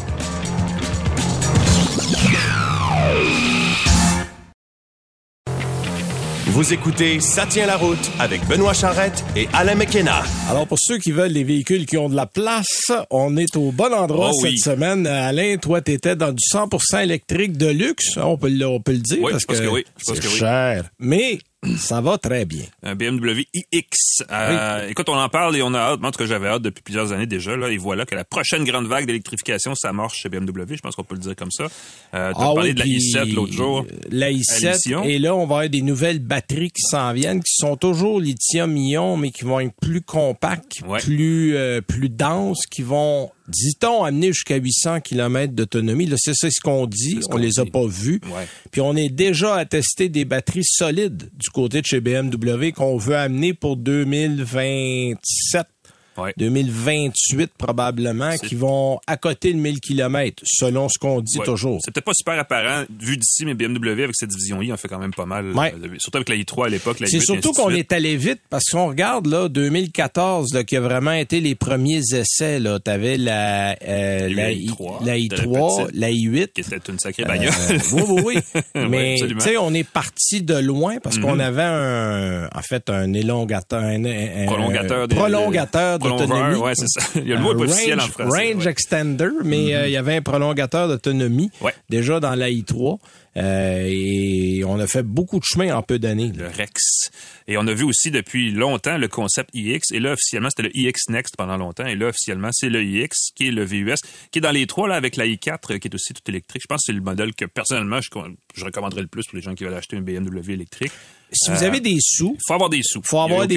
Vous écoutez Ça tient la route avec Benoît Charette et Alain McKenna. Alors, pour ceux qui veulent les véhicules qui ont de la place, on est au bon endroit cette semaine. Alain, toi, t'étais dans du 100% électrique de luxe. On peut le dire parce que c'est cher. Mais ça va très bien. Un BMW iX. Écoute, on en parle et on a hâte. En tout cas, j'avais hâte depuis plusieurs années déjà. Là, et voilà que la prochaine grande vague d'électrification, ça marche chez BMW. Je pense qu'on peut le dire comme ça. Tu as parlé de la i7 l'autre jour. La i7. Et là, on va avoir des nouvelles batteries qui s'en viennent, qui sont toujours lithium-ion, mais qui vont être plus compactes, plus denses, qui vont... dit-on, amener jusqu'à 800 km d'autonomie. Là, c'est ce qu'on dit. On les a pas vus. Ouais. Puis on est déjà à tester des batteries solides du côté de chez BMW qu'on veut amener pour 2027. 2028 probablement, qui vont accoter le 1000 km, selon ce qu'on dit toujours. C'est peut-être pas super apparent, vu d'ici, mais BMW, avec cette division I, on fait quand même pas mal, surtout avec la i3 à l'époque, la i8, c'est surtout qu'on est allé vite, parce qu'on regarde, là, 2014, là, qui a vraiment été les premiers essais, là, t'avais la i3, la i8. Qui était une sacrée bagnole. Oui. Mais, tu sais, on est parti de loin, parce qu'on avait un élongateur, un prolongateur d'autonomie. Ouais, c'est ça. Il y a le mot officiel en français. Range extender, mais il y avait un prolongateur d'autonomie déjà dans la i3. Et on a fait beaucoup de chemin en peu d'années. Le Rex. Et on a vu aussi depuis longtemps le concept iX. Et là, officiellement, c'était le iX Next pendant longtemps. Et là, officiellement, c'est le iX qui est le VUS, qui est dans les trois, là, avec la i4, qui est aussi tout électrique. Je pense que c'est le modèle que, personnellement, je recommanderais le plus pour les gens qui veulent acheter une BMW électrique. Si vous avez des sous... Il faut avoir des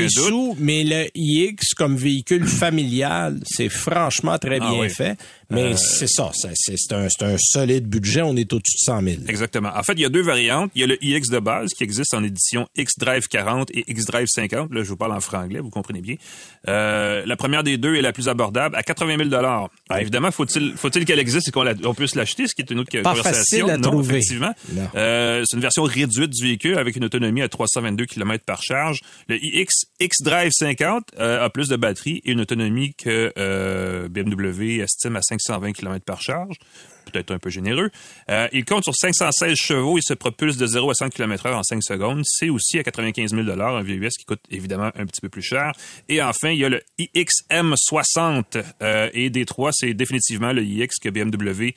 sous. Mais le iX comme véhicule familial, c'est franchement très bien fait. Mais c'est ça, c'est un solide budget. On est au-dessus de 100 000. Exactement. En fait, il y a deux variantes. Il y a le iX de base qui existe en édition X-Drive 40 et X-Drive 50. Là, je vous parle en franglais, vous comprenez bien. La première des deux est la plus abordable à 80 000 Évidemment, faut-il qu'elle existe et qu'on puisse l'acheter, ce qui est une autre conversation. Pas facile à trouver. Effectivement. C'est une version réduite du véhicule avec une autonomie à 322 km par charge. Le iX X-Drive 50 a plus de batterie et une autonomie que BMW estime à 520 km par charge. Peut-être un peu généreux. Il compte sur 516 chevaux. Il se propulse de 0 à 100 km/h en 5 secondes. C'est aussi à 95 000 $, un VUS qui coûte évidemment un petit peu plus cher. Et enfin, il y a le iXM60. Et des trois, c'est définitivement le iX que BMW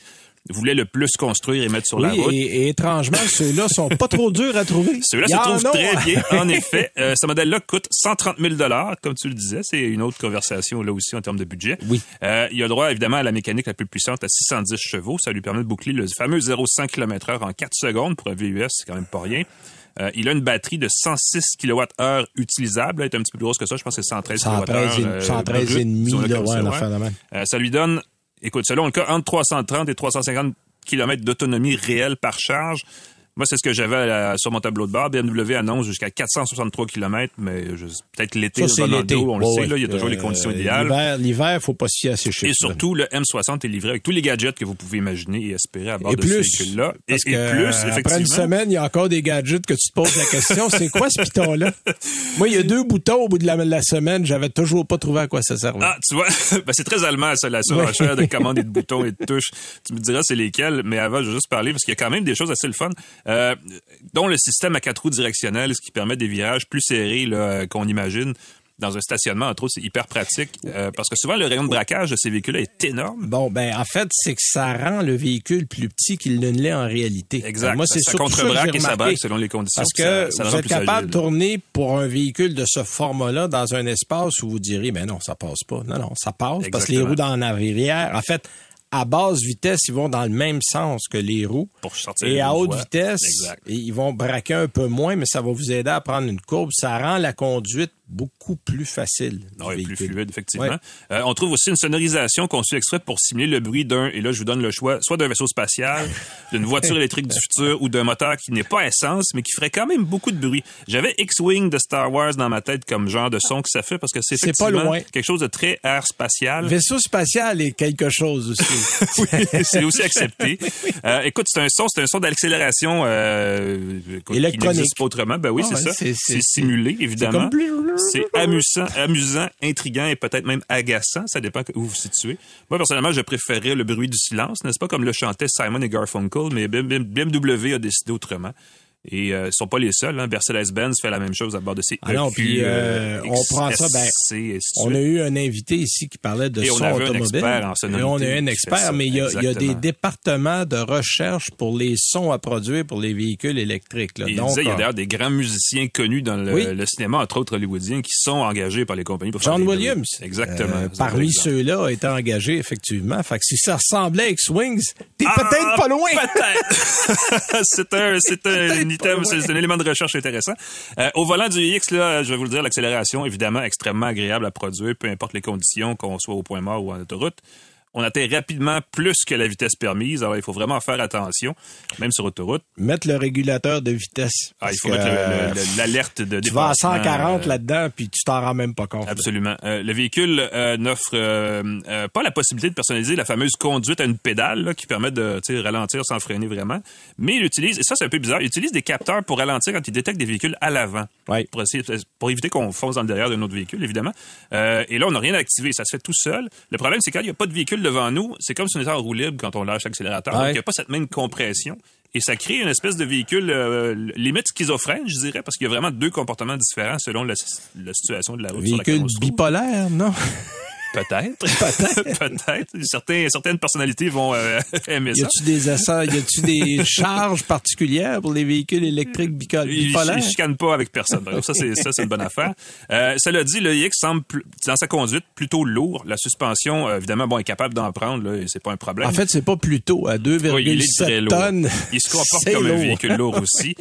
voulait le plus construire et mettre sur la route. Et étrangement, ceux-là sont pas trop durs à trouver. Ceux-là se trouvent très bien, en effet. Ce modèle-là coûte 130 000 $ comme tu le disais. C'est une autre conversation, là aussi, en termes de budget. Oui. Il a droit, évidemment, à la mécanique la plus puissante à 610 chevaux. Ça lui permet de boucler le fameux 0-100 km/h en 4 secondes. Pour un VUS, c'est quand même pas rien. Il a une batterie de 106 kWh utilisable. Elle est un petit peu plus grosse que ça. Je pense que c'est 113 kWh. 113,5 ça lui donne... Écoute, selon le cas, entre 330 et 350 km d'autonomie réelle par charge. Moi, c'est ce que j'avais sur mon tableau de bord. BMW annonce jusqu'à 463 km, mais peut-être l'été, ça, l'été. On le sait, là, il y a toujours les conditions idéales. L'hiver, il ne faut pas s'y assécher. Et surtout, le M60 est livré avec tous les gadgets que vous pouvez imaginer et espérer à bord de ce véhicule-là. Et plus, effectivement. Après une semaine, il y a encore des gadgets que tu te poses la question, c'est quoi ce piton-là? Moi, il y a deux boutons au bout de la semaine, j'avais toujours pas trouvé à quoi ça servait. Ah, tu vois, c'est très allemand, ça, la surenchère de commandes et de boutons et de touches. Tu me diras c'est lesquels, mais avant, je vais juste parler parce qu'il y a quand même des choses assez le fun. Dont le système à 4 roues directionnelles, ce qui permet des virages plus serrés là, qu'on imagine dans un stationnement, entre autres, c'est hyper pratique parce que souvent, le rayon de braquage de ces véhicules-là est énorme. Bon, ben en fait, c'est que ça rend le véhicule plus petit qu'il ne l'est en réalité. Exact. Alors moi, c'est ça contre-braque et ça braque selon les conditions. Parce que vous êtes capable de tourner pour un véhicule de ce format-là dans un espace où vous direz, ben non, ça passe pas. Non, ça passe. Exactement. Parce que les roues en arrière, en fait... à basse vitesse, ils vont dans le même sens que les roues. Pour sortir et à haute vitesse, ils vont braquer un peu moins, mais ça va vous aider à prendre une courbe. Ça rend la conduite beaucoup plus facile. Oui, plus fluide, effectivement. Ouais. On trouve aussi une sonorisation conçue exprès pour simuler le bruit d'un, et là, je vous donne le choix, soit d'un vaisseau spatial, d'une voiture électrique du futur ou d'un moteur qui n'est pas à essence, mais qui ferait quand même beaucoup de bruit. J'avais X-Wing de Star Wars dans ma tête comme genre de son que ça fait, parce que c'est effectivement quelque chose de très air spatial. Vaisseau spatial est quelque chose aussi. Oui, c'est aussi accepté. Écoute, c'est un son d'accélération électronique. Qui n'existe pas autrement. Ben oui, oh, c'est ça. C'est simulé, évidemment. C'est amusant, intriguant et peut-être même agaçant. Ça dépend où vous vous situez. Moi, personnellement, je préférais le bruit du silence, n'est-ce pas, comme le chantait Simon et Garfunkel, mais BMW a décidé autrement. Et ils ne sont pas les seuls. Hein. Mercedes-Benz fait la même chose à bord de ses on prend ça. On a eu un invité ici qui parlait de son automobile. On a eu un expert, mais il y a des départements de recherche pour les sons à produire pour les véhicules électriques. Là. Donc, il y a d'ailleurs des grands musiciens connus dans le cinéma, entre autres hollywoodiens, qui sont engagés par les compagnies pour John Williams. Exactement. Parmi ceux-là, étant engagés, effectivement. Fait que si ça ressemblait à X-Wings, t'es peut-être pas loin. Peut-être. C'est un élément de recherche intéressant. Au volant du iX, là, je vais vous le dire, l'accélération, évidemment, extrêmement agréable à produire, peu importe les conditions, qu'on soit au point mort ou en autoroute. On atteint rapidement plus que la vitesse permise. Alors, il faut vraiment faire attention, même sur autoroute. Mettre le régulateur de vitesse. Il faut mettre l'alerte de dépassement. Tu vas à 140 là-dedans, puis tu t'en rends même pas compte. Absolument. Le véhicule n'offre pas la possibilité de personnaliser la fameuse conduite à une pédale là, qui permet de ralentir sans freiner vraiment. Mais il utilise, et ça c'est un peu bizarre, il utilise des capteurs pour ralentir quand il détecte des véhicules à l'avant. Oui. Pour éviter qu'on fonce dans le derrière d'un autre véhicule, évidemment. Et là, on n'a rien à activer. Ça se fait tout seul. Le problème, c'est qu'il n'y a pas de véhicule devant nous, c'est comme si on était en roue libre quand on lâche l'accélérateur. Ouais. Donc, il n'y a pas cette même compression. Et ça crée une espèce de véhicule limite schizophrène, je dirais, parce qu'il y a vraiment deux comportements différents selon la situation de la route. Véhicule bipolaire, non? Peut-être. Peut-être. Certaines personnalités vont aimer ça. Y a-tu des charges particulières pour les véhicules électriques bipolaires? Ils ne chicanent pas avec personne. Donc, ça, c'est une bonne affaire. Cela dit, le iX semble, dans sa conduite, plutôt lourd. La suspension, évidemment, est capable d'en prendre. Là, et c'est pas un problème. En fait, c'est pas plutôt. À 2,7 tonnes, il se comporte comme un véhicule lourd aussi.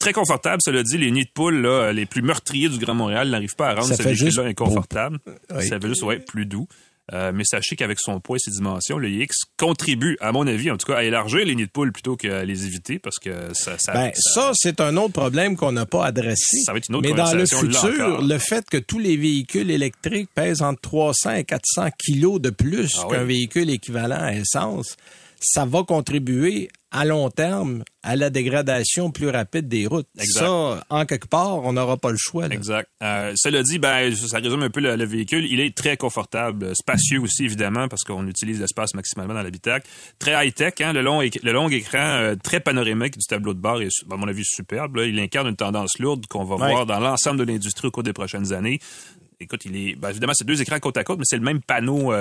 Très confortable, cela dit. Les nids de poules, là, les plus meurtriers du Grand Montréal n'arrivent pas à rendre ce véhicule-là inconfortable. Oui. Ça fait juste plus doux. Mais sachez qu'avec son poids et ses dimensions, le iX contribue, à mon avis, en tout cas, à élargir les nids de poules plutôt qu'à les éviter parce que ça, c'est un autre problème qu'on n'a pas adressé. Ça va être une autre conversation. Mais dans le futur, le fait que tous les véhicules électriques pèsent entre 300 et 400 kilos de plus qu'un véhicule équivalent à essence, ça va contribuer à long terme à la dégradation plus rapide des routes. Exact. Ça, en quelque part, on n'aura pas le choix. Là. Exact. Cela dit, ça résume un peu le véhicule. Il est très confortable, spacieux aussi, évidemment, parce qu'on utilise l'espace maximalement dans l'habitacle. Très high-tech, hein, le long écran très panoramique du tableau de bord est, à mon avis, superbe. Là. Il incarne une tendance lourde qu'on va voir dans l'ensemble de l'industrie au cours des prochaines années. Écoute, évidemment, c'est deux écrans côte à côte, mais c'est le même panneau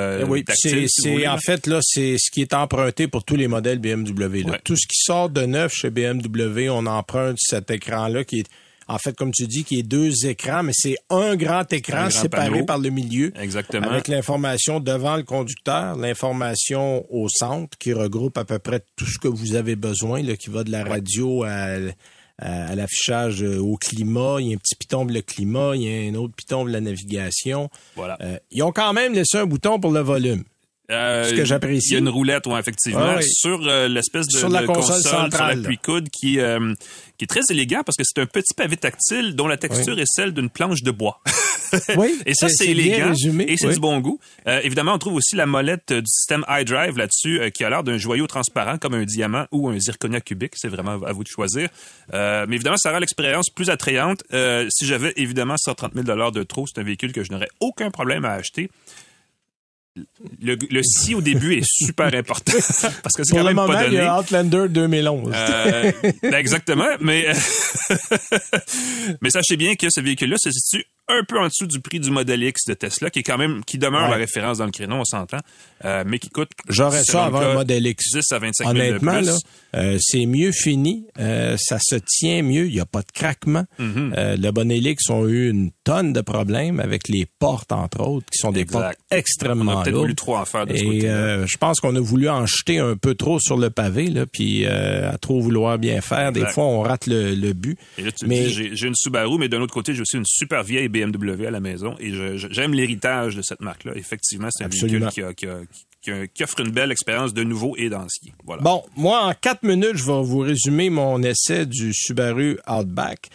tactile. C'est ce qui est emprunté pour tous les modèles BMW. Là. Ouais. Tout ce qui sort de neuf chez BMW, on emprunte cet écran-là qui est, en fait, comme tu dis, qui est deux écrans, mais c'est un grand écran séparé par le milieu. Exactement. Avec l'information devant le conducteur, l'information au centre qui regroupe à peu près tout ce que vous avez besoin, là, qui va de la radio à l'affichage au climat. Il y a un petit piton pour le climat, il y a un autre piton pour la navigation. Voilà. Ils ont quand même laissé un bouton pour le volume. Ce que j'apprécie. Il y a une roulette, effectivement, sur l'espèce de sur la console centrale, sur l'appui-coude, qui est très élégant parce que c'est un petit pavé tactile dont la texture est celle d'une planche de bois. Oui, et ça, c'est élégant résumé, et c'est du bon goût. Évidemment, on trouve aussi la molette du système iDrive là-dessus qui a l'air d'un joyau transparent comme un diamant ou un zirconia cubique. C'est vraiment à vous de choisir. Mais évidemment, ça rend l'expérience plus attrayante. Si j'avais évidemment 130 000 $ de trop, c'est un véhicule que je n'aurais aucun problème à acheter. Le si au début est super important parce que c'est quand même pas donné. Pour le moment, il y a Outlander 2011. Exactement, mais sachez bien que ce véhicule-là se situe un peu en dessous du prix du modèle X de Tesla, qui est quand même, qui demeure la référence dans le créneau, on s'entend, mais qui coûte. J'aurais ça avant un modèle X. 10 à 25 000 de plus. Honnêtement, là, c'est mieux fini, ça se tient mieux, il n'y a pas de craquement. Mm-hmm. Le modèle X ont eu une tonne de problèmes avec les portes, entre autres, qui sont des portes extrêmement lourdes. On a peut-être voulu trop en faire de ce côté-là. Je pense qu'on a voulu en jeter un peu trop sur le pavé, là, puis à trop vouloir bien faire, des fois, on rate le but. Et là, tu dis, j'ai une Subaru, mais d'un autre côté, j'ai aussi une super vieille BMW à la maison et j'aime l'héritage de cette marque-là. Effectivement, c'est un véhicule qui offre une belle expérience de nouveau et d'ancien. Voilà. Bon, moi, en 4 minutes, je vais vous résumer mon essai du Subaru Outback.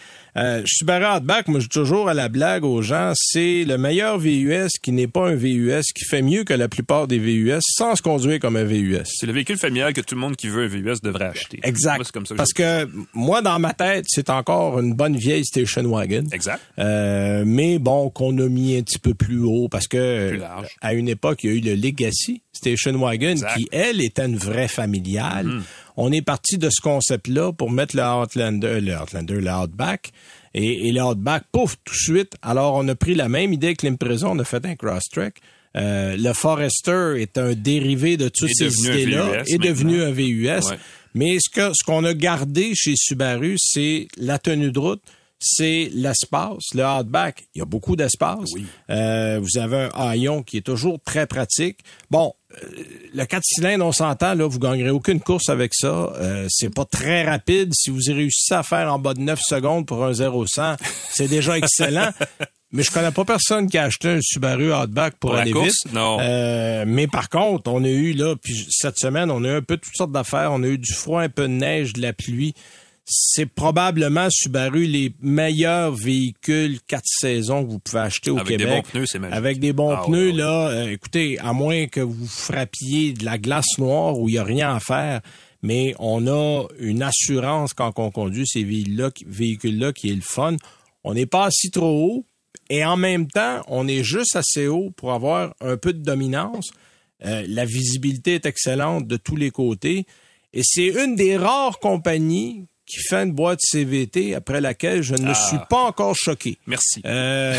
Subaru Outback, moi, je dis toujours à la blague aux gens, c'est le meilleur VUS qui n'est pas un VUS, qui fait mieux que la plupart des VUS sans se conduire comme un VUS. C'est le véhicule familial que tout le monde qui veut un VUS devrait acheter. Exact. Moi, c'est comme ça que moi, dans ma tête, c'est encore une bonne vieille station wagon. Exact. Mais bon, qu'on a mis un petit peu plus haut parce que, plus large. À une époque, il y a eu le Legacy Station Wagon qui, elle, était une vraie familiale. Mm-hmm. On est parti de ce concept-là pour mettre le Outback. Et le Outback, pouf, tout de suite. Alors, on a pris la même idée que l'Impreza, on a fait un Crosstrek. Le Forester est un dérivé de toutes ces idées-là, est devenu un VUS. Ouais. Mais ce qu'on a gardé chez Subaru, c'est la tenue de route, c'est l'espace. Le Outback, il y a beaucoup d'espace. Oui. Vous avez un haillon qui est toujours très pratique. Bon, le 4 cylindres, on s'entend, là, vous gagnerez aucune course avec ça. C'est pas très rapide. Si vous y réussissez à faire en bas de 9 secondes pour un 0-100, c'est déjà excellent. Mais je connais pas personne qui a acheté un Subaru Outback pour aller vite. Non. Mais par contre, on a eu, là, puis cette semaine, on a eu un peu toutes sortes d'affaires. On a eu du froid, un peu de neige, de la pluie. C'est probablement, Subaru, les meilleurs véhicules 4 saisons que vous pouvez acheter au Québec. Avec des bons pneus, c'est magique. Avec des bons pneus, là, écoutez, à moins que vous frappiez de la glace noire où il n'y a rien à faire, mais on a une assurance quand on conduit ces véhicules-là qui est le fun. On n'est pas assis trop haut et en même temps, on est juste assez haut pour avoir un peu de dominance. La visibilité est excellente de tous les côtés et c'est une des rares compagnies qui fait une boîte CVT après laquelle je ne suis pas encore choqué. Merci. Mais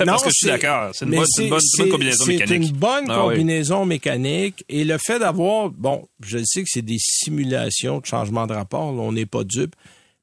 non, parce que je suis d'accord. C'est une bonne combinaison mécanique. C'est une bonne combinaison mécanique. Et le fait d'avoir... Bon, je sais que c'est des simulations de changement de rapport. Là, on n'est pas dupe.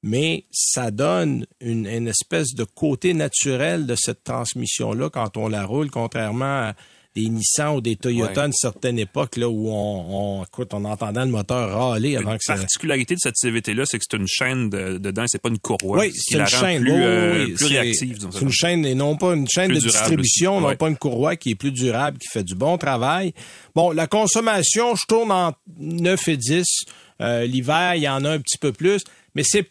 Mais ça donne une espèce de côté naturel de cette transmission-là quand on la roule, contrairement à des Nissan ou des Toyota à une certaine époque là où on entendait le moteur râler avant que ça... La particularité de cette CVT-là, c'est que c'est une chaîne dedans, c'est pas une courroie. Oui, c'est une chaîne plus réactive. C'est une chaîne et non pas une chaîne de distribution, non pas une courroie qui est plus durable, qui fait du bon travail. Bon, la consommation, je tourne en 9 et 10. L'hiver, il y en a un petit peu plus. Mais c'est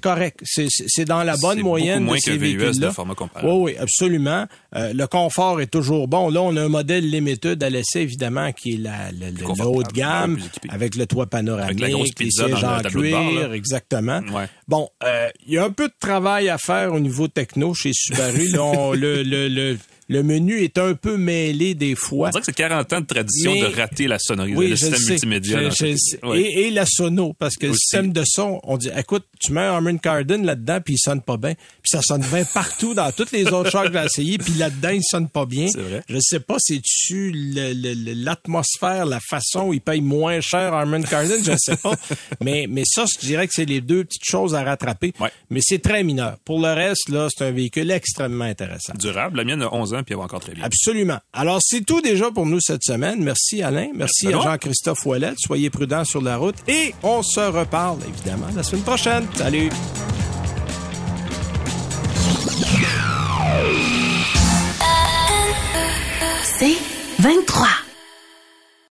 correct. C'est dans la bonne moyenne de ces véhicules-là. C'est beaucoup moins que VUS de format comparable. Oui, absolument. Le confort est toujours bon. Là, on a un modèle Limited à l'essai, évidemment, qui est le haut de gamme, avec le toit panoramique, avec les sièges en cuir, exactement. Ouais. Bon, il y a un peu de travail à faire au niveau techno chez Subaru. Là, le menu est un peu mêlé des fois. On dirait que c'est 40 ans de tradition de rater la sonnerie, le système multimédia. Et la sono, parce que le système de son, on dit, écoute, tu mets un Harman Kardon là-dedans, puis il sonne pas bien. Puis ça sonne bien partout dans toutes les autres chars que j'ai essayé, puis là-dedans, il sonne pas bien. C'est vrai. Je sais pas, c'est-tu l'atmosphère, la façon où ils payent moins cher Harman Kardon, je sais pas. mais ça, je dirais que c'est les deux petites choses à rattraper. Ouais. Mais c'est très mineur. Pour le reste, là, c'est un véhicule extrêmement intéressant. Durable. La mienne a 11 ans. Puis encore très bien. Absolument. Alors, c'est tout déjà pour nous cette semaine. Merci Alain. Merci à Jean-Christophe Ouellet. Soyez prudents sur la route. Et on se reparle, évidemment, la semaine prochaine. Salut! C'est 23.